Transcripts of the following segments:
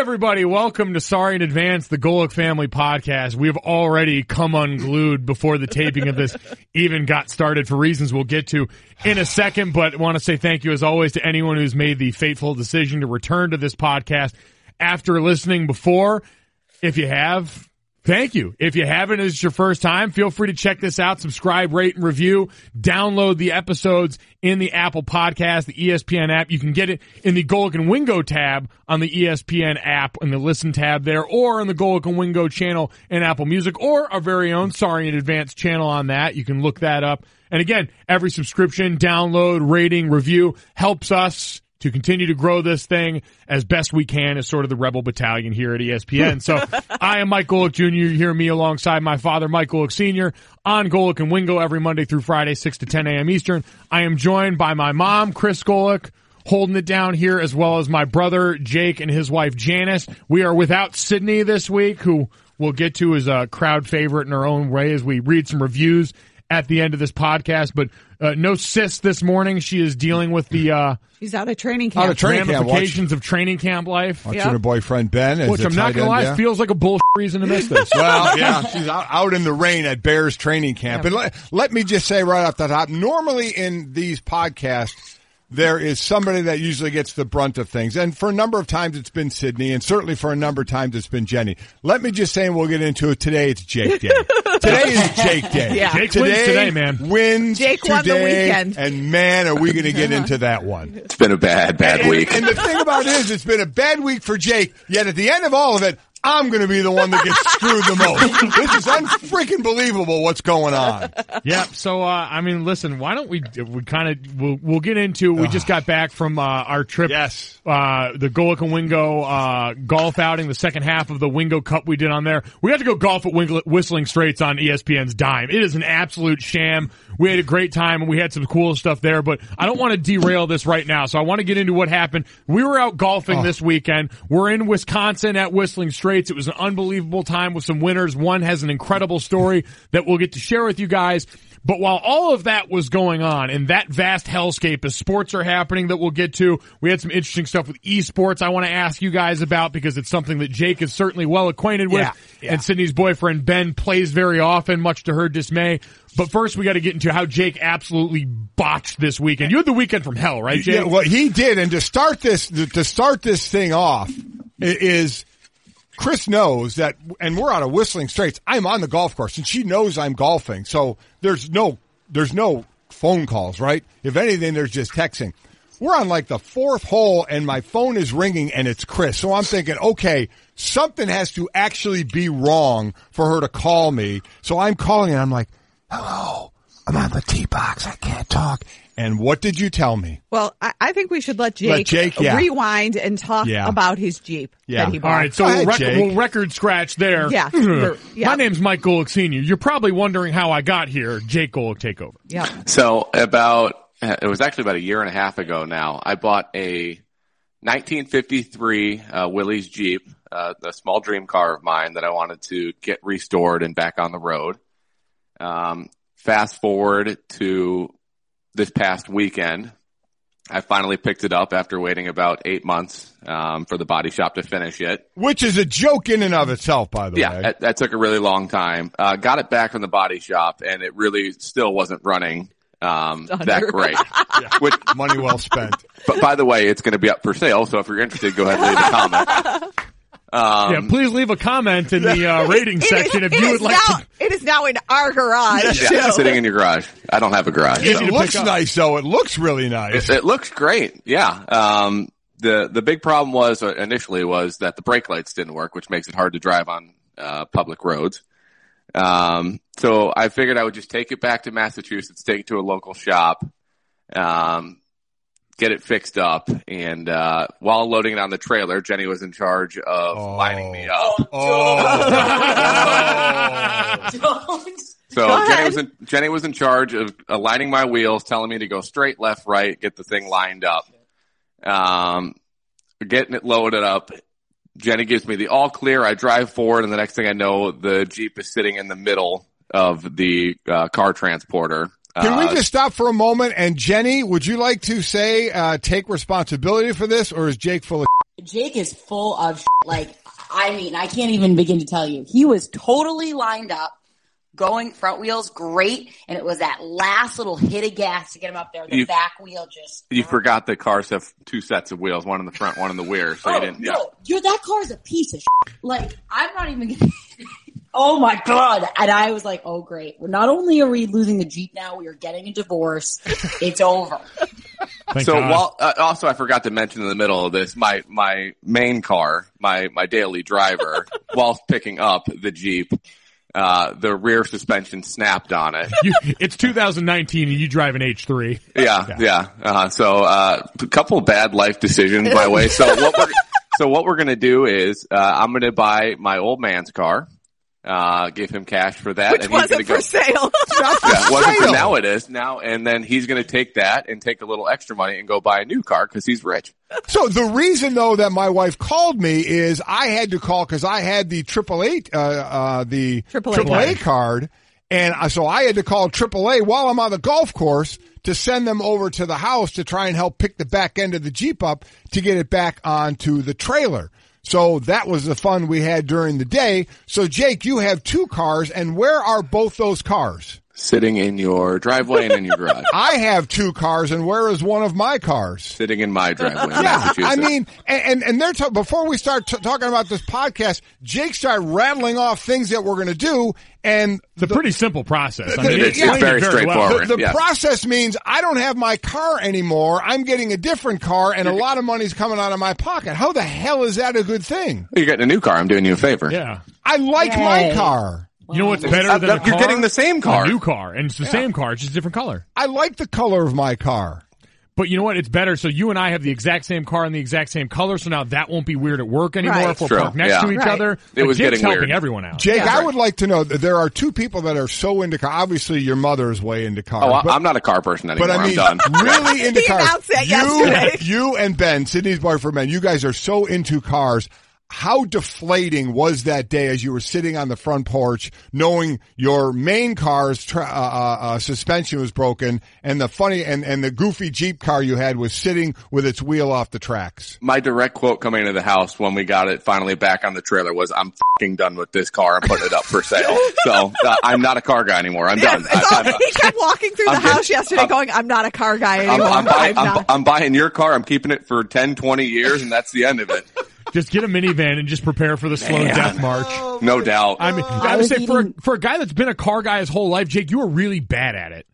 everybody. Welcome to Sorry in Advance, the Golic Family Podcast. We have already come unglued before the taping of this even got started for reasons we'll get to in a second, but want to say thank you as always to anyone who's made the fateful decision to return to this podcast after listening before. If you have, thank you. If you haven't, it's your first time, feel free to check this out. Subscribe, rate, and review. Download the episodes in the Apple Podcast, the ESPN app. You can get it in the Golic and Wingo tab on the ESPN app, in the Listen tab there, or on the Golic and Wingo channel in Apple Music, or our very own Sorry in Advance channel on that. You can look that up. And again, every subscription, download, rating, review helps us to continue to grow this thing as best we can as sort of the rebel battalion here at ESPN. So I am Mike Golic Jr. You hear me alongside my father, Mike Golic Sr., on Golic and Wingo every Monday through Friday, 6 to 10 a.m. Eastern. I am joined by my mom, Chris Golic, holding it down here, as well as my brother, Jake, and his wife, Janice. We are without Sydney this week, who we'll get to as a crowd favorite in her own way as we read some reviews at the end of this podcast, but no sis this morning. She is dealing with the she's out of training camp. Out of training ramifications camp. Of training camp life. Watching her boyfriend Ben, which I'm not gonna lie, yeah, feels like a bullshit reason to miss this. Well, yeah, she's out in the rain at Bears training camp. And let me just say right off the top, normally in these podcasts, there is somebody that usually gets the brunt of things, and for a number of times it's been Sydney, and certainly for a number of times it's been Jenny. Let me just say, and we'll get into it today, it's Jake Day. Today is Jake Day. Yeah. Jake wins today, man. Jake won the weekend. And man, are we going to get into that one. It's been a bad week. And the thing about it is, it's been a bad week for Jake, yet at the end of all of it, I'm going to be the one that gets screwed the most. This is unfreaking believable what's going on. Yeah, so, I mean, listen, why don't we kind of, we'll get into, we just got back from our trip. Yes. The Golic and Wingo golf outing, the second half of the Wingo Cup we did on there. We had to go golf at Whistling Straits on ESPN's dime. It is an absolute sham. We had a great time, and we had some cool stuff there, but I don't want to derail this right now, so I want to get into what happened. We were out golfing this weekend. We're in Wisconsin at Whistling Straits. It was an unbelievable time with some winners. One has an incredible story that we'll get to share with you guys. But while all of that was going on in that vast hellscape, as sports are happening that we'll get to, we had some interesting stuff with esports I want to ask you guys about because it's something that Jake is certainly well acquainted with. Yeah. And Sydney's boyfriend, Ben, plays very often, much to her dismay. But first, we got to get into how Jake absolutely botched this weekend. You had the weekend from hell, right, Jake? Yeah, well, he did. And to start this thing off is, Chris knows that, and we're out of Whistling Straits, I'm on the golf course, and she knows I'm golfing, so there's no phone calls, right? If anything, there's just texting. We're on like the fourth hole, and my phone is ringing, and it's Chris. So I'm thinking, okay, something has to actually be wrong for her to call me. So I'm calling, and I'm like, hello, I'm on the tee box, I can't talk. And what did you tell me? Well, I think we should let Jake rewind and talk about his Jeep that he bought. All right, so we'll record scratch there. Yeah. Yeah. My name's Mike Golic Sr. You're probably wondering how I got here. Jake Golic, take over. Yeah. So it was actually about a year and a half ago now, I bought a 1953 Willys Jeep, a small dream car of mine that I wanted to get restored and back on the road. Fast forward to this past weekend, I finally picked it up after waiting about 8 months for the body shop to finish it. Which is a joke in and of itself, by the way. Yeah, that took a really long time. Got it back from the body shop, and it really still wasn't running that great. Yeah. Which, money well spent. But by the way, it's going to be up for sale, so if you're interested, go ahead and leave a comment. Please leave a comment in the rating section if you would like to. It is now in our garage. Yeah, sitting in your garage. I don't have a garage. It looks nice, though. It looks really nice. It looks great, yeah. The big problem was that the brake lights didn't work, which makes it hard to drive on public roads. So I figured I would just take it back to Massachusetts, take it to a local shop, get it fixed up, and while loading it on the trailer, Jenny was in charge of lining me up. So Jenny was in charge of aligning my wheels, telling me to go straight, left, right, get the thing lined up. Getting it loaded up, Jenny gives me the all clear. I drive forward, and the next thing I know, the Jeep is sitting in the middle of the car transporter. Can we just stop for a moment? And Jenny, would you like to say, take responsibility for this, or is Jake full of Jake is full of shit. Like, I mean, I can't even begin to tell you. He was totally lined up, going front wheels, great, and it was that last little hit of gas to get him up there. The back wheel just... You forgot the cars have two sets of wheels, one in the front, one in the rear, so you didn't... No, dude, that car's a piece of shit. Like, I'm not even gonna... Oh my God. And I was like, oh great. Well, not only are we losing the Jeep now, we are getting a divorce. It's over. Also, I forgot to mention in the middle of this, my main car, my daily driver, whilst picking up the Jeep, the rear suspension snapped on it. It's 2019 and you drive an H3. Yeah. So, a couple bad life decisions by way. So what we're going to do is, I'm going to buy my old man's car. Give him cash for that. Which and wasn't for sale. Yeah, wasn't for now it is. Now, and then he's gonna take that and take a little extra money and go buy a new car because he's rich. So the reason though that my wife called me is I had to call because I had the AAA card. And so I had to call AAA while I'm on the golf course to send them over to the house to try and help pick the back end of the Jeep up to get it back onto the trailer. So that was the fun we had during the day. So, Jake, you have two cars, and where are both those cars? Sitting in your driveway and in your garage. I have two cars, and where is one of my cars? Sitting in my driveway. Yeah, I mean, and they're before we start talking about this podcast, Jake started rattling off things that we're going to do. And it's a pretty simple process. It's very straightforward. The process means I don't have my car anymore. I'm getting a different car, and a lot of money's coming out of my pocket. How the hell is that a good thing? You're getting a new car. I'm doing you a favor. Yeah, I like my car. You know what's better than a car? You're getting the same car. A new car. And it's the same car. It's just a different color. I like the color of my car. But you know what? It's better. So you and I have the exact same car and the exact same color. So now that won't be weird at work anymore if we're parked next to each other. It was getting weird. Helping everyone out. Jake, I would like to know, there are two people that are so into cars. Obviously, your mother is way into cars. Oh, I'm not a car person anymore. But I mean, I'm done. Really into cars. You and Ben, Sydney's boyfriend Ben, you guys are so into cars. How deflating was that day as you were sitting on the front porch knowing your main car's suspension was broken and the funny and the goofy Jeep car you had was sitting with its wheel off the tracks? My direct quote coming into the house when we got it finally back on the trailer was, I'm fucking done with this car. I'm putting it up for sale. So I'm not a car guy anymore. I'm done. He kept walking through the house yesterday going, I'm not a car guy anymore. I'm buying your car. I'm keeping it for 10, 20 years and that's the end of it. Just get a minivan and just prepare for the slow death march. No doubt. I mean, I would say for a guy that's been a car guy his whole life, Jake, you were really bad at it.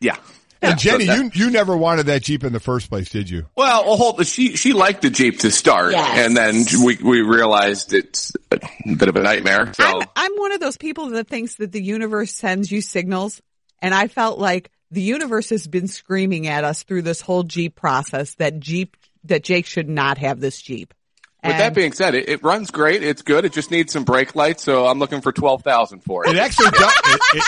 Yeah. And Jenny, you never wanted that Jeep in the first place, did you? Well, she liked the Jeep to start, and then we realized it's a bit of a nightmare. So I'm one of those people that thinks that the universe sends you signals, and I felt like the universe has been screaming at us through this whole Jeep process that Jake should not have this Jeep. And with that being said, it runs great. It's good. It just needs some brake lights, so I'm looking for $12,000 for it. It actually does.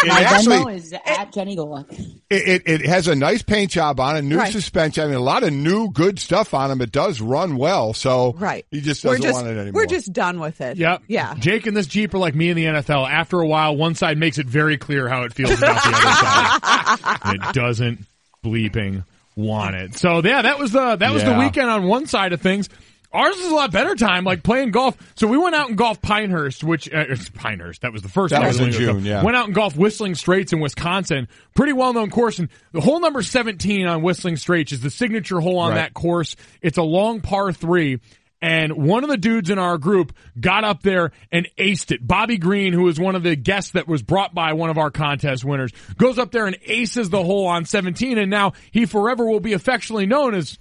My demo is at Jenny Golak. It has a nice paint job on it, new suspension. I mean, a lot of new good stuff on them. It does run well, so he just doesn't want it anymore. We're just done with it. Yep. Yeah. Jake and this Jeep are like me in the NFL. After a while, one side makes it very clear how it feels about the other side. It doesn't bleeping want it. So yeah, that was the weekend on one side of things. Ours is a lot better time, like playing golf. So we went out and golfed Pinehurst, which it's Pinehurst. That was the first. That was in June. Yeah. Went out and golfed Whistling Straits in Wisconsin, pretty well known course. And the hole number 17 on Whistling Straits is the signature hole on that course. It's a long par 3. And one of the dudes in our group got up there and aced it. Bobby Green, who was one of the guests that was brought by one of our contest winners, goes up there and aces the hole on 17, and now he forever will be affectionately known as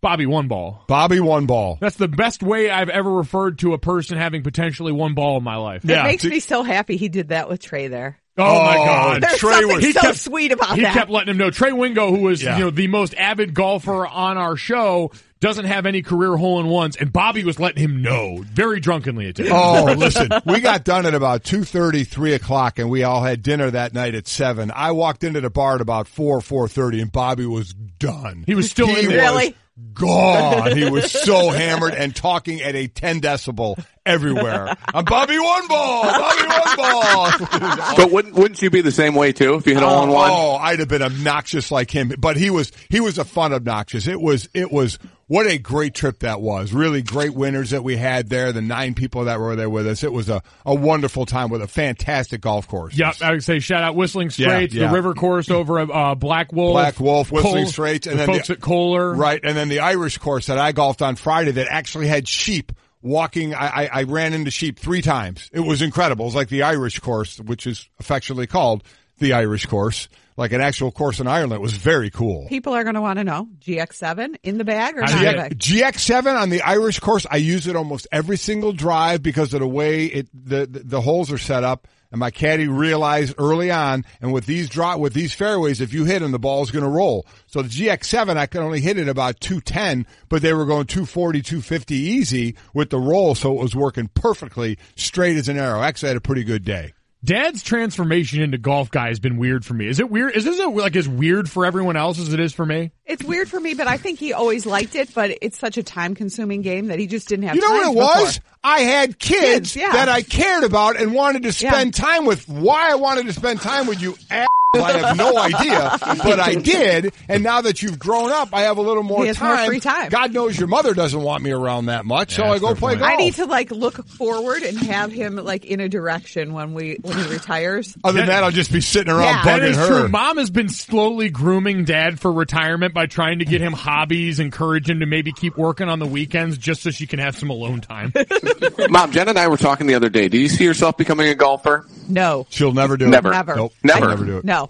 Bobby One Ball. Bobby One Ball. That's the best way I've ever referred to a person having potentially one ball in my life. It makes me so happy he did that with Trey there. Oh my God! There's Trey was so sweet about that. He kept letting him know. Trey Wingo, who was the most avid golfer on our show, doesn't have any career hole-in-ones, and Bobby was letting him know very drunkenly. Listen, we got done at about 2:30, 3 o'clock, and we all had dinner that night at 7. I walked into the bar at about 4:30, and Bobby was done. He was still in there. Really? God, he was so hammered and talking at a 10 decibel everywhere. I'm Bobby One Ball, Bobby One Ball. But wouldn't you be the same way too if you hit a hole in one? Oh, I'd have been obnoxious like him, but he was a fun obnoxious. It was What a great trip that was. Really great winners that we had there, the 9 people that were there with us. It was a wonderful time with a fantastic golf course. Yep, I would say shout out Whistling Straits, the river course over at Black Wolf, Whistling Straits, and the then folks at Kohler. Right, and then the Irish course that I golfed on Friday that actually had sheep walking. I ran into sheep 3 times. It was incredible. It was like the Irish course, which is affectionately called the Irish course. Like an actual course in Ireland. It was very cool. People are going to want to know, GX7 in the bag or not in the bag? GX7 on the Irish course, I use it almost every single drive because of the way the holes are set up. And my caddy realized early on, and with these fairways, if you hit them, the ball's going to roll. So the GX7, I could only hit it about 210, but they were going 240, 250 easy with the roll, so it was working perfectly, straight as an arrow. Actually, I had a pretty good day. Dad's transformation into golf guy has been weird for me. Is it weird? Is this like as weird for everyone else as it is for me? It's weird for me, but I think he always liked it, but it's such a time-consuming game that he just didn't have time. You know what it was? I had kids that I cared about and wanted to spend time with. Why I wanted to spend time with you, I have no idea, but I did, and now that you've grown up, I have a little more time. More free time. God knows your mother doesn't want me around that much, so I go play golf. I need to look forward and have him in a direction when he retires. Other than that, I'll just be sitting around bugging her. That is true. Mom has been slowly grooming Dad for retirement by trying to get him hobbies, encourage him to maybe keep working on the weekends just so she can have some alone time. Mom, Jen and I were talking the other day. Do you see yourself becoming a golfer? No. She'll never do it. Never. Nope. Never. Never do it. No.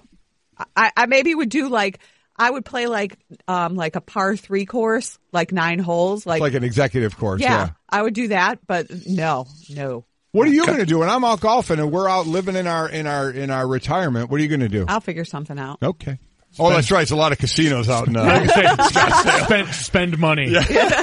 I maybe would do I would play like a par 3 course, 9 holes, like an executive course. Yeah, I would do that, but no. What are you going to do when I'm out golfing and we're out living in our retirement? What are you going to do? I'll figure something out. Okay. Oh, that's right. It's a lot of casinos out in spend money. Yeah.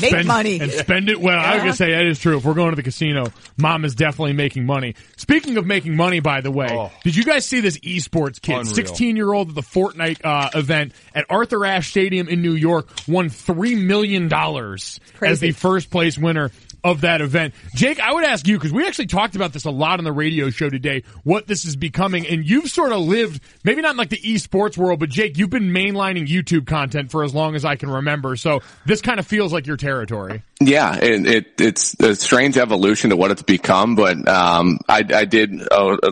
Make money. And spend it well. Yeah. I was going to say, that is true. If we're going to the casino, Mom is definitely making money. Speaking of making money, by the way, did you guys see this esports kid? Unreal. 16-year-old at the Fortnite event at Arthur Ashe Stadium in New York won $3 million as the first place winner of that event. Jake, I would ask you, because we actually talked about this a lot on the radio show today, what this is becoming, and you've sort of lived, maybe not in the esports world, but Jake, you've been mainlining YouTube content for as long as I can remember, so this kind of feels like your territory. Yeah, it's a strange evolution to what it's become, but I did,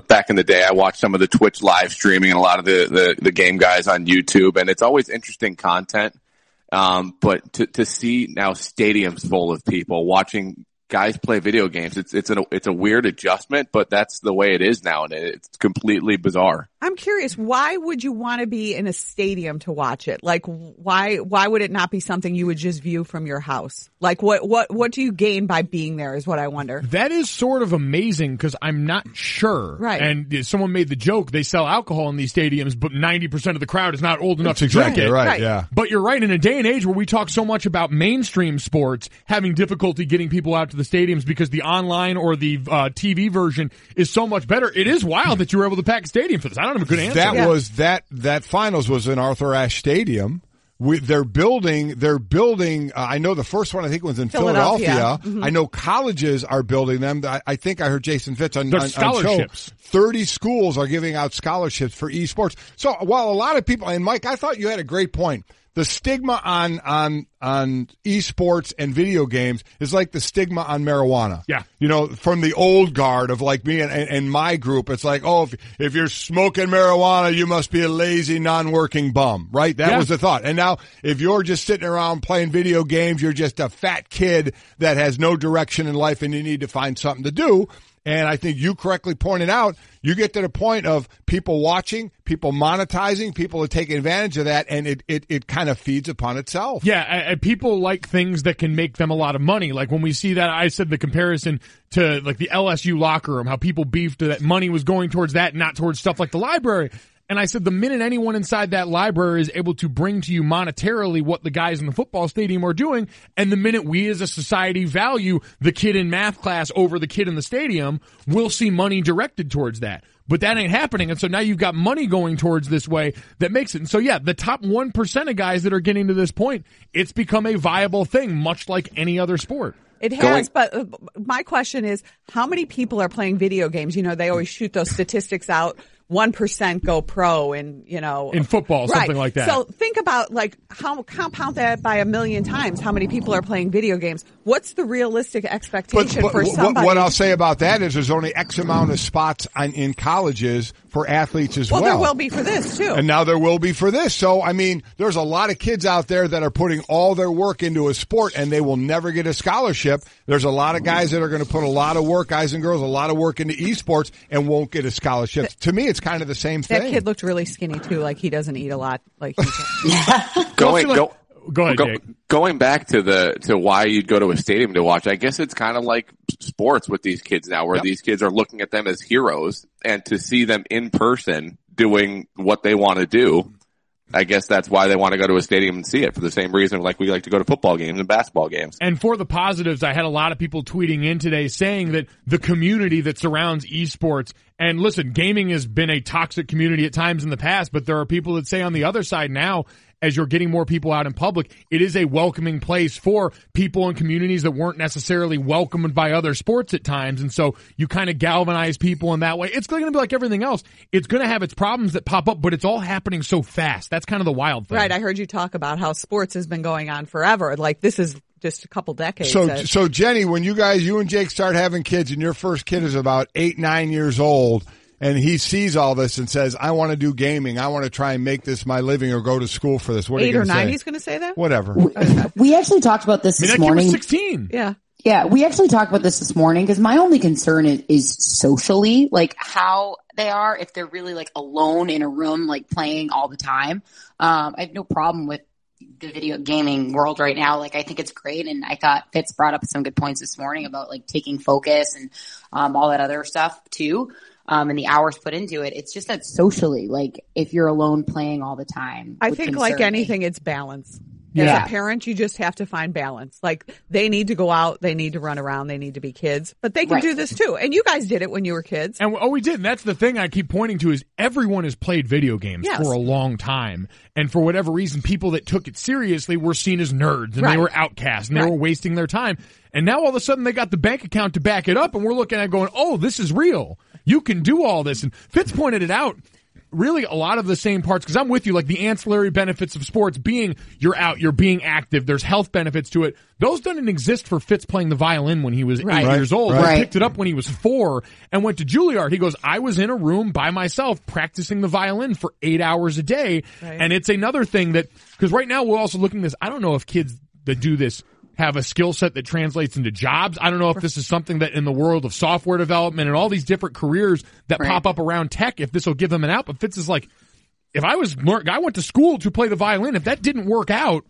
back in the day, I watched some of the Twitch live streaming and a lot of the game guys on YouTube, and it's always interesting content. But to see now stadiums full of people watching guys play video games, it's a weird adjustment, but that's the way it is now, and it's completely bizarre. I'm curious, why would you want to be in a stadium to watch it? Why would it not be something you would just view from your house? What do you gain by being there is what I wonder. That is sort of amazing because I'm not sure. Right. And someone made the joke, they sell alcohol in these stadiums, but 90% of the crowd is not old enough to drink it. Right, yeah. But you're right, in a day and age where we talk so much about mainstream sports having difficulty getting people out to the stadiums because the online or the TV version is so much better, it is wild that you were able to pack a stadium for this. I don't have a good answer. That finals was in Arthur Ashe Stadium. They're building. I know the first one, I think, was in Philadelphia. Mm-hmm. I know colleges are building them. I think I heard Jason Fitz on scholarships. 30 schools are giving out scholarships for esports. So while a lot of people, and Mike, I thought you had a great point. The stigma on esports and video games is like the stigma on marijuana. Yeah. You know, from the old guard of me and my group, it's like, oh, if you're smoking marijuana, you must be a lazy, non-working bum, right? That was the thought. And now, if you're just sitting around playing video games, you're just a fat kid that has no direction in life and you need to find something to do. And I think you correctly pointed out, you get to the point of people watching, people monetizing, people are taking advantage of that, and it kind of feeds upon itself. Yeah, people like things that can make them a lot of money. Like when we see that, I said the comparison to the LSU locker room, how people beefed that money was going towards that, not towards stuff like the library. And I said, the minute anyone inside that library is able to bring to you monetarily what the guys in the football stadium are doing, and the minute we as a society value the kid in math class over the kid in the stadium, we'll see money directed towards that. But that ain't happening, and so now you've got money going towards this way that makes it. And so, yeah, the top 1% of guys that are getting to this point, it's become a viable thing, much like any other sport. It has, but my question is, how many people are playing video games? You know, they always shoot those statistics out 1% go pro in, you know. In football, right. Something like that. So think about, like, how compound that by a million times, how many people are playing video games. What's the realistic expectation for somebody? What I'll say about that is there's only X amount of spots in colleges for athletes as well. Well, there will be for this, too. And now there will be for this. So, I mean, there's a lot of kids out there that are putting all their work into a sport, and they will never get a scholarship. There's a lot of guys that are going to put a lot of work, guys and girls, a lot of work into esports and won't get a scholarship. To me, it's kind of the same thing. That kid looked really skinny, too, like he doesn't eat a lot. Like he Going back to why you'd go to a stadium to watch, I guess it's kind of like sports with these kids now, where these kids are looking at them as heroes, and to see them in person doing what they want to do, I guess that's why they want to go to a stadium and see it, for the same reason like we like to go to football games and basketball games. And for the positives, I had a lot of people tweeting in today saying that the community that surrounds esports, and listen, gaming has been a toxic community at times in the past, but there are people that say on the other side now, as you're getting more people out in public, it is a welcoming place for people in communities that weren't necessarily welcomed by other sports at times. And so you kind of galvanize people in that way. It's going to be like everything else. It's going to have its problems that pop up, but it's all happening so fast. That's kind of the wild thing. Right. I heard you talk about how sports has been going on forever. Like, this is just a couple decades. So Jenny, when you and Jake start having kids and your first kid is about 8, 9 years old, and he sees all this and says, I want to do gaming. I want to try and make this my living or go to school for this. What are you going to say? 8 or 9, he's going to say that? Whatever. We actually talked about this this morning. He was 16. Yeah. Yeah, we actually talked about this morning, because my only concern is socially, like how they are, if they're really like alone in a room, like playing all the time. I have no problem with the video gaming world right now. Like, I think it's great. And I thought Fitz brought up some good points this morning about like taking focus and all that other stuff too. And the hours put into it. It's just that socially, like, if you're alone playing all the time. I think, like anything, it's balance. As a parent, you just have to find balance. Like, they need to go out, they need to run around, they need to be kids, but they can do this too. And you guys did it when you were kids. And we did. And that's the thing I keep pointing to, is everyone has played video games for a long time. And for whatever reason, people that took it seriously were seen as nerds, and they were outcasts, and they were wasting their time. And now all of a sudden they got the bank account to back it up, and we're looking at it going, oh, this is real. You can do all this. And Fitz pointed it out, really a lot of the same parts, because I'm with you, like the ancillary benefits of sports being you're out, you're being active, there's health benefits to it. Those didn't exist for Fitz playing the violin when he was 8 years old. He picked it up when he was 4 and went to Juilliard. He goes, I was in a room by myself practicing the violin for 8 hours a day. Right. And it's another thing that, because right now we're also looking at this, I don't know if kids that do this have a skill set that translates into jobs. I don't know if this is something that in the world of software development and all these different careers that pop up around tech, if this will give them an out. But Fitz is like, I went to school to play the violin. If that didn't work out,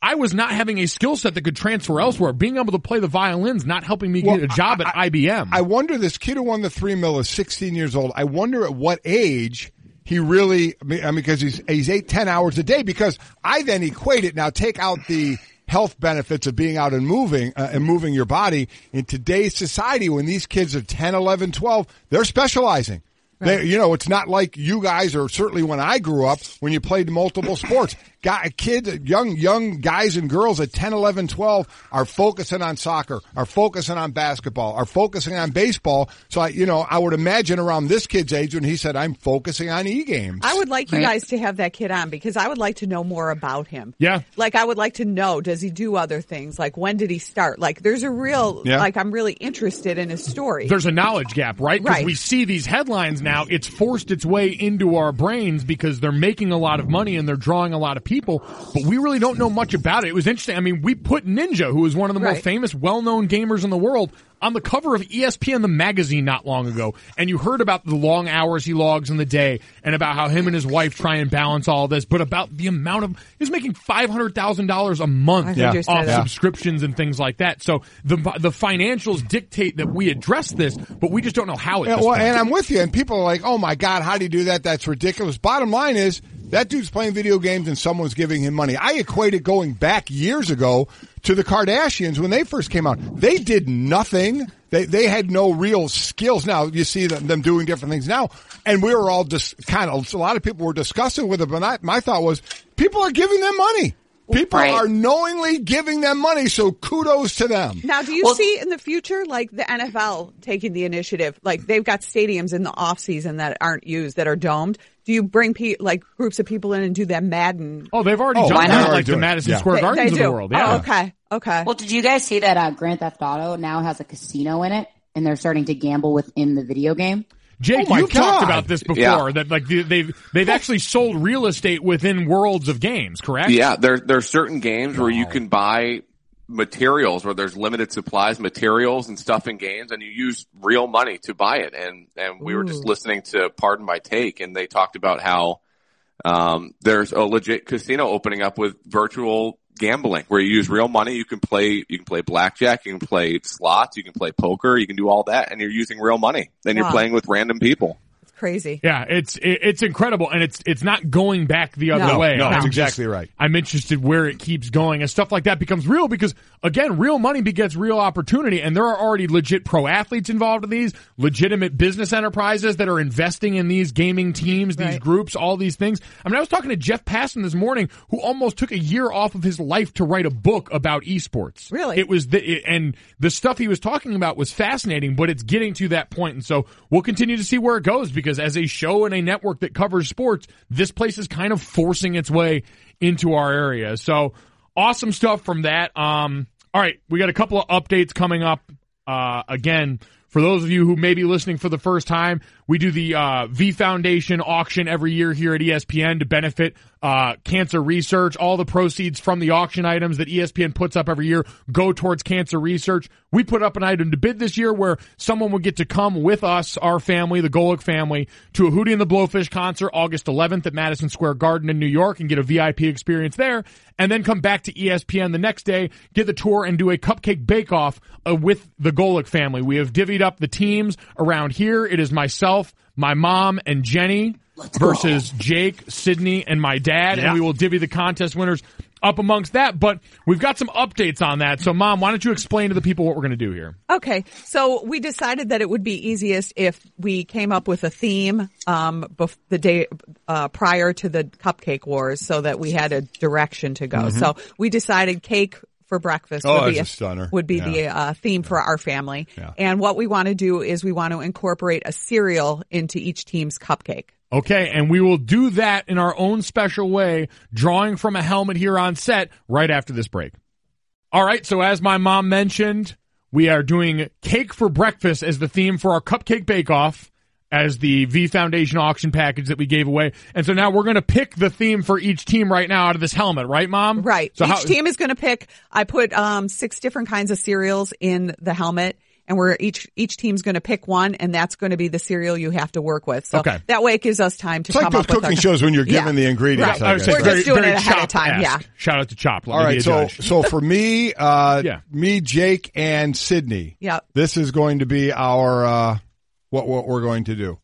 I was not having a skill set that could transfer elsewhere. Being able to play the violin's not helping me get a job at IBM. I wonder, this kid who won the three mil is 16 years old. I wonder at what age he really, because he's 8-10 hours a day, because I then equate it. Now take out the health benefits of being out and moving your body. In today's society, when these kids are 10, 11, 12, they're specializing. Right. It's not like you guys, or certainly when I grew up, when you played multiple sports. Young guys and girls at 10, 11, 12 are focusing on soccer, are focusing on basketball, are focusing on baseball. So, I would imagine around this kid's age when he said, I'm focusing on e-games. I would like you guys to have that kid on, because I would like to know more about him. Yeah. Like, I would like to know, does he do other things? Like, when did he start? Like, there's a real, I'm really interested in his story. There's a knowledge gap, right? Because we see these headlines now. It's forced its way into our brains because they're making a lot of money and they're drawing a lot of people, but we really don't know much about it. It was interesting. I mean, we put Ninja, who is one of the more famous, well-known gamers in the world, on the cover of ESPN, the magazine, not long ago. And you heard about the long hours he logs in the day and about how him and his wife try and balance all this, but about the amount of... He's making $500,000 a month off subscriptions and things like that. So the financials dictate that we address this, but we just don't know how it... And I'm with you. And people are like, oh my God, how do you do that? That's ridiculous. Bottom line is, that dude's playing video games and someone's giving him money. I equate it going back years ago to the Kardashians when they first came out. They did nothing. They had no real skills. Now, you see them doing different things now. And we were all just a lot of people were disgusted with it. But my thought was, people are giving them money. People right. are knowingly giving them money, so kudos to them. Now, do you see in the future, like, the NFL taking the initiative? Like, they've got stadiums in the offseason that aren't used, that are domed. Do you bring, groups of people in and do that Madden? Oh, they've already done that, like the Madison Square Garden of the world. Yeah. Oh, okay. Well, did you guys see that Grand Theft Auto now has a casino in it, and they're starting to gamble within the video game? Jake, you've talked about this before, that like they've actually sold real estate within worlds of games, correct? Yeah, there are certain games where you can buy materials, where there's limited supplies, materials and stuff in games, and you use real money to buy it. And we were just listening to Pardon My Take, and they talked about how there's a legit casino opening up with virtual gambling, where you use real money. You can play blackjack, you can play slots, you can play poker, you can do all that, and you're using real money. Then you're playing with random people. It's crazy. Yeah, it's incredible, and it's not going back the other way. No, that's exactly right. I'm interested where it keeps going, and stuff like that becomes real because, again, real money begets real opportunity, and there are already legit pro athletes involved in these, legitimate business enterprises that are investing in these gaming teams, these groups, all these things. I mean, I was talking to Jeff Passan this morning, who almost took a year off of his life to write a book about esports. Really? It was and the stuff he was talking about was fascinating, but it's getting to that point, and so we'll continue to see where it goes because as a show and a network that covers sports, this place is kind of forcing its way into our area. So awesome stuff from that. All right, we got a couple of updates coming up. Again, for those of you who may be listening for the first time, we do the V Foundation auction every year here at ESPN to benefit cancer research. All the proceeds from the auction items that ESPN puts up every year go towards cancer research. We put up an item to bid this year where someone would get to come with us, our family, the Golic family, to a Hootie and the Blowfish concert August 11th at Madison Square Garden in New York and get a VIP experience there, and then come back to ESPN the next day, get the tour, and do a cupcake bake-off with the Golic family. We have divvied up the teams around here. It is myself, my mom, and Jenny versus Jake, Sydney, and my dad, and we will divvy the contest winners up amongst that, but we've got some updates on that. So, Mom, why don't you explain to the people what we're going to do here? Okay. So we decided that it would be easiest if we came up with a theme the day prior to the Cupcake Wars so that we had a direction to go. Mm-hmm. So we decided cake for breakfast would be the theme for our family. Yeah. And what we want to do is we want to incorporate a cereal into each team's cupcake. Okay, and we will do that in our own special way, drawing from a helmet here on set right after this break. All right, so as my mom mentioned, we are doing cake for breakfast as the theme for our cupcake bake-off as the V Foundation auction package that we gave away. And so now we're going to pick the theme for each team right now out of this helmet, right, Mom? Right. So each team is going to pick, I put 6 different kinds of cereals in the helmet. And we're each team's going to pick one, and that's going to be the cereal you have to work with. So that way it gives us time to come up with It's like those cooking shows when you're given the ingredients. Right. We're just doing it ahead of time. Yeah. Shout out to Chop. All right, so for me, me, Jake, and Sydney, this is going to be our what we're going to do.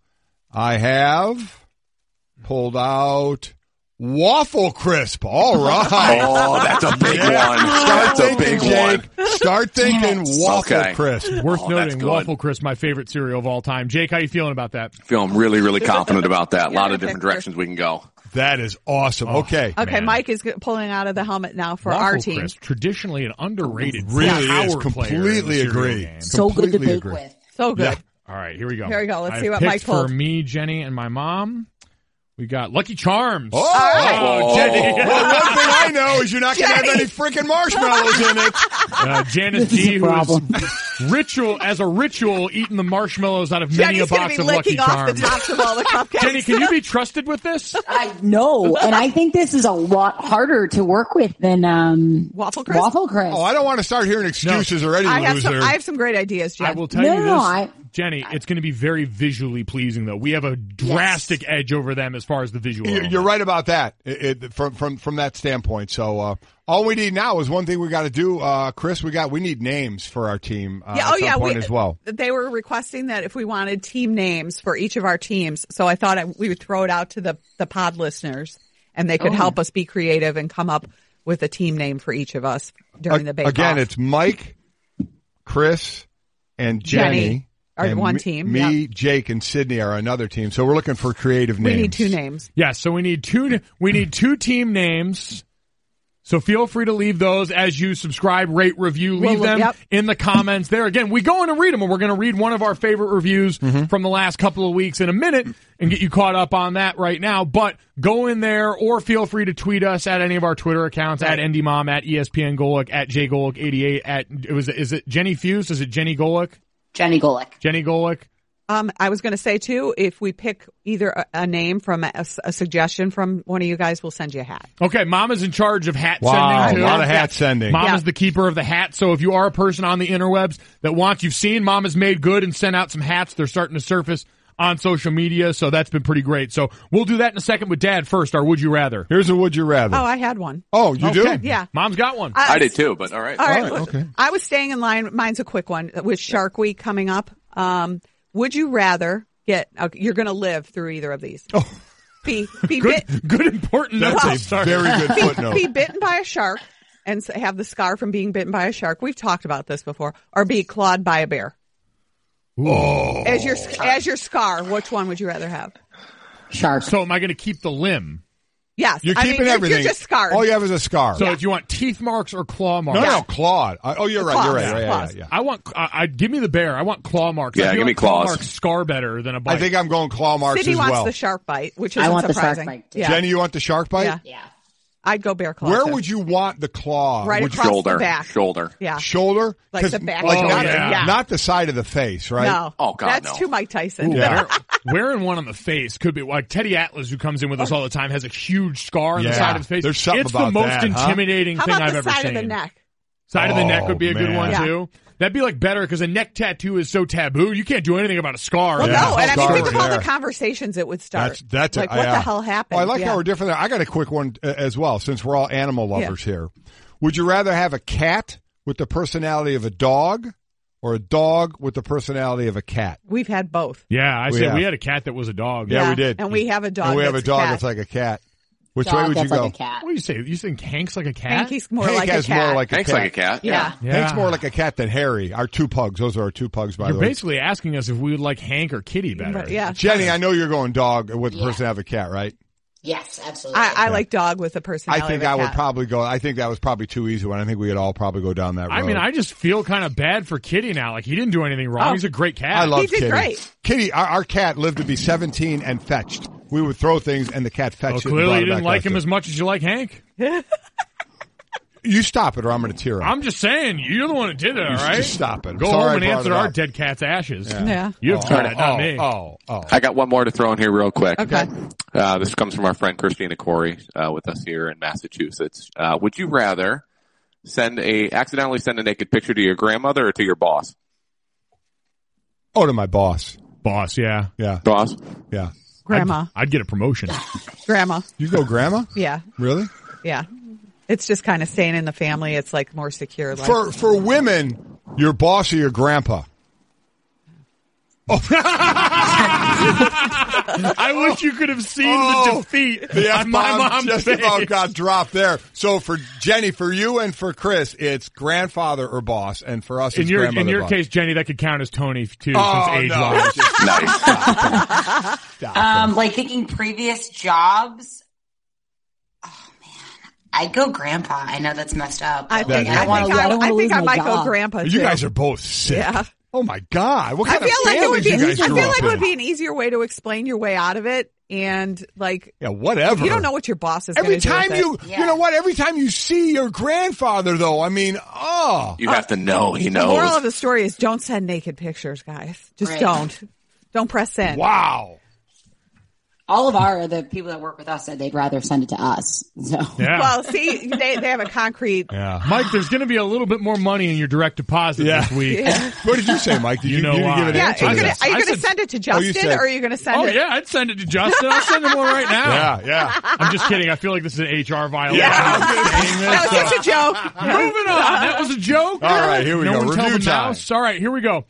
I have pulled out Waffle Crisp. All right. Oh, that's a big one. That's a big Jake. One. Start thinking Waffle Crisp. Worth noting, Waffle Crisp, my favorite cereal of all time. Jake, how you feeling about that? Feeling really, really confident about that. A lot of different directions we can go. That is awesome. Okay, Mike is pulling out of the helmet now for Waffle our team. Crisp, traditionally an underrated is. Completely agree. So completely good to bake with. So good. Yeah. All right, here we go. Here we go. Let's see what Mike pulled. For me, Jenny, and my mom. We got Lucky Charms. Oh, Jenny. Well, one thing I know is you're not going to have any freaking marshmallows in it. Janice G, who is as a ritual, eating the marshmallows out of many a box of Lucky Charms. Jenny's going to be licking off the tops of all the cupcakes. Jenny, can you be trusted with this? I know, and I think this is a lot harder to work with than Waffle Crisp. Oh, I don't want to start hearing excuses already, loser. I have some great ideas, Jen. I will tell you this. Jenny, it's going to be very visually pleasing, though. We have a drastic edge over them as far as the visual. You're right about that from that standpoint. So all we need now is one thing we got to do, Chris. We need names for our team as well. They were requesting that if we wanted team names for each of our teams. So I thought we would throw it out to the pod listeners, and they could help us be creative and come up with a team name for each of us during the bake-off. Again, it's Mike, Chris, and Jenny. Are one team. Me, Jake, and Sydney are another team. So we're looking for creative names. We need 2 names. Yeah, so we need two team names So feel free to leave those as you subscribe, rate, review. Leave them in the comments there. Again, we go in and read them, and we're going to read one of our favorite reviews from the last couple of weeks in a minute and get you caught up on that right now. But go in there or feel free to tweet us at any of our Twitter accounts, at NDMom, at ESPN Golic, at JGolic88, at is it Jenny Fuse? Is it Jenny Golic? Jenny Golic. Jenny Golic. I was going to say, too, if we pick either a name from a suggestion from one of you guys, we'll send you a hat. Okay, Mom is in charge of hat sending, too. A lot of hat sending. Mom is the keeper of the hat, so if you are a person on the interwebs that wants, you've seen Mom has made good and sent out some hats. They're starting to surface on social media, so that's been pretty great. So we'll do that in a second with Dad first, our Would You Rather. Here's a Would You Rather. Oh, I had one. Oh, you do? Yeah. Mom's got one. I did, too, but all right. All right. I was staying in line. Mine's a quick one with Shark Week coming up. Would you rather get? You're going to live through either of these. Oh. Be good, bit. Good, important. That's a very good footnote. Be bitten by a shark and have the scar from being bitten by a shark. We've talked about this before. Or be clawed by a bear. Whoa. As your scar, which one would you rather have? Shark. So am I going to keep the limb? Yes. You're keeping everything. You're just scarred. All you have is a scar. So if you want teeth marks or claw marks. No, clawed. You're right. Yeah. Give me the bear. I want claw marks. Yeah, give me claws. Claw marks scar better than a bite. I think I'm going claw marks as well. Sydney wants the shark bite, which isn't surprising. I want the shark bite, too. Yeah. Jenny, you want the shark bite? Yeah. I'd go bear claw. Where would you want the claw? Right across the back. Shoulder. Yeah. Shoulder? Like the back. Not the side of the face, right? No. Oh, God, that's too Mike Tyson. Yeah. Wearing one on the face could be like Teddy Atlas, who comes in with us all the time, has a huge scar on the side of his face. There's something about that. It's the most intimidating thing I've ever seen. How about the side of the neck? Side of the neck would be a good one, too. That'd be like better because a neck tattoo is so taboo. You can't do anything about a scar. Well, no, and I mean, think of all the conversations it would start. That's like, what the hell happened? Well, I like how we're different there. I got a quick one as well, since we're all animal lovers here. Would you rather have a cat with the personality of a dog? Or a dog with the personality of a cat. We've had both. Yeah, we had a cat that was a dog. Yeah, we did. And we have a dog. And we have a dog that's like a cat. Which way would you go? Like a cat. What do you say? You think Hank's like a cat? Hank's more like a cat. Yeah. Hank's more like a cat than Harry. Our two pugs. Those are our two pugs. By the way, you're basically asking us if we would like Hank or Kitty better. But, Jenny, I know you're going dog with the person of a cat, right? Yes, absolutely. I like dog with a personality. I think I would probably go. I think that was probably too easy one. I think we could all probably go down that road. I mean, I just feel kind of bad for Kitty now. Like, he didn't do anything wrong. He's a great cat. I love Kitty. He did great. Kitty, our cat, lived to be 17 and fetched. We would throw things, and the cat fetched it. Clearly, you didn't like him as much as you like Hank. You stop it, or I'm going to tear up. I'm just saying, you're the one who did it, all right? Just stop it. Go home and answer our dead cat's ashes. Yeah. You have done it, not me. I got one more to throw in here real quick. Okay. This comes from our friend Christina Corey with us here in Massachusetts. Would you rather accidentally send a naked picture to your grandmother or to your boss? Oh, to my boss. Boss, yeah. Yeah. Boss? Yeah. Grandma. I'd get a promotion. Grandma. You go grandma? Yeah. Really? Yeah. It's just kind of staying in the family. It's like more secure. Life. For women, your boss or your grandpa. Oh. I wish you could have seen the defeat. The F-bomb on my mom's just face. About got dropped there. So for Jenny, for you and for Chris, it's grandfather or boss, and for us, it's grandmother. In your case, Jenny, that could count as Tony too, since age-wise. Nice. Stop. Like thinking previous jobs. I'd go grandpa. I know that's messed up. I think I might go grandpa, too. You guys are both sick. Yeah. Oh, my God. What kind of families you guys grew up in? I feel like it would be an easier way to explain your way out of it. And, like, yeah, whatever. You don't know what your boss is going to do. You know what? Every time you see your grandfather, though, I mean, you have to know he knows. The moral of the story is don't send naked pictures, guys. Just don't. Don't press send. Wow. All of the people that work with us said they'd rather send it to us. So. Yeah. Well, see, they have a concrete. Yeah. Mike, there's going to be a little bit more money in your direct deposit this week. Yeah. What did you say, Mike? Did you didn't give an answer? Are you going to send it to Justin, or are you going to send it? Oh, yeah, I'd send it to Justin. I'll send him one right now. Yeah. I'm just kidding. I feel like this is an HR violation. Yeah. That was such a joke. Moving on. That was a joke. All right, here we go. Review time. All right, here we go.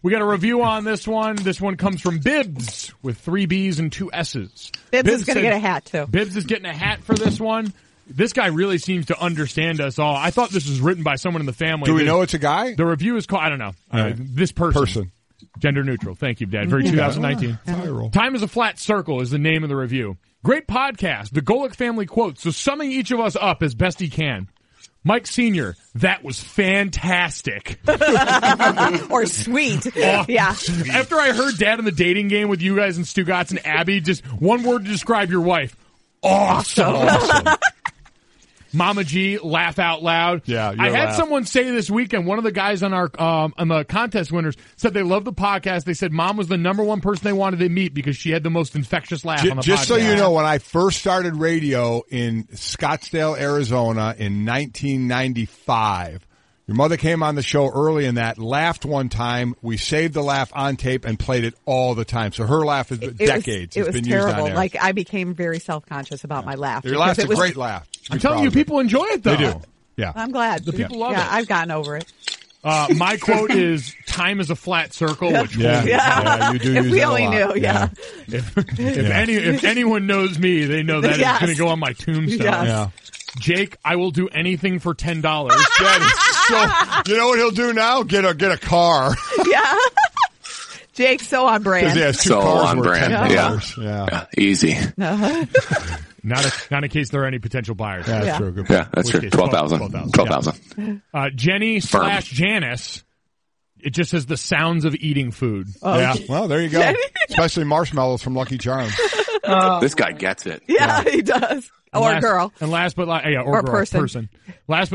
We got a review on this one. This one comes from Bibbs with 3 B's and 2 S's. Bibbs is going to get a hat, too. Bibbs is getting a hat for this one. This guy really seems to understand us all. I thought this was written by someone in the family. Do we know it's a guy? The review is called, I don't know, this person. Gender neutral. Thank you, Dad. Very 2019. Time is a Flat Circle is the name of the review. Great podcast. The Golick family quotes. So summing each of us up as best he can. Mike Sr., that was fantastic. Or sweet. Oh, yeah. Sweet. After I heard Dad in the Dating Game with you guys and Stu Gatz and Abby, just one word to describe your wife. Awesome. Awesome. Mama G, laugh out loud. Yeah, I had someone say this weekend, one of the guys on our on the contest winners said they loved the podcast. They said Mom was the number one person they wanted to meet because she had the most infectious laugh on the podcast. Just so you know, when I first started radio in Scottsdale, Arizona in 1995, your mother came on the show early in that, laughed one time. We saved the laugh on tape and played it all the time. So her laugh has been decades. It was been terrible. Used on air. Like, I became very self-conscious about my laugh. Your laugh's a great laugh. I'm telling you, people enjoy it, though. They do. Yeah. I'm glad. The people love it. Yeah, I've gotten over it. My quote is, time is a flat circle, which you do. If use we only a lot. Knew, yeah. Yeah. If anyone knows me, they know that it's going to go on my tombstone. Yes. Yeah. Jake, I will do anything for $10. That is so, you know what he'll do now? Get a car. Yeah. Jake's so on brand. Yeah, so on brand. Yeah. Easy. Uh-huh. Not in case there are any potential buyers. That's true. Good point. Yeah, that's true. 12,000. 12,000. Jenny / Janice. It just says the sounds of eating food. Oh, yeah. Well, there you go. Especially marshmallows from Lucky Charms. This guy gets it. Yeah, he does. Or a person. Last but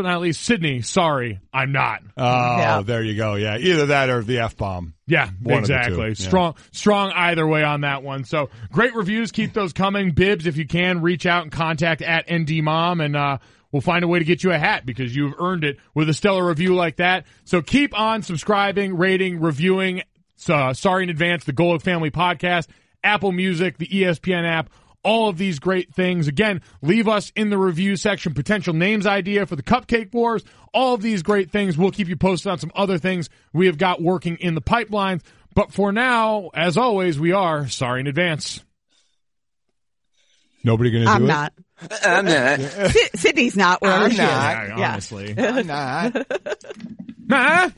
not least, Sydney. Sorry, I'm not. Oh, there you go. Yeah, either that or the F-bomb. Yeah, one exactly. Yeah. Strong either way on that one. So great reviews. Keep those coming. Bibbs, if you can, reach out and contact at NDMom, and we'll find a way to get you a hat because you've earned it with a stellar review like that. So keep on subscribing, rating, reviewing. Sorry in advance, the Golick Family Podcast, Apple Music, the ESPN app, all of these great things. Again, leave us in the review section, potential names idea for the Cupcake Wars, all of these great things. We'll keep you posted on some other things we have got working in the pipelines. But for now, as always, we are sorry in advance. Nobody going to do it? I'm not. Sydney's not. I'm not. Honestly. I'm not. Nah.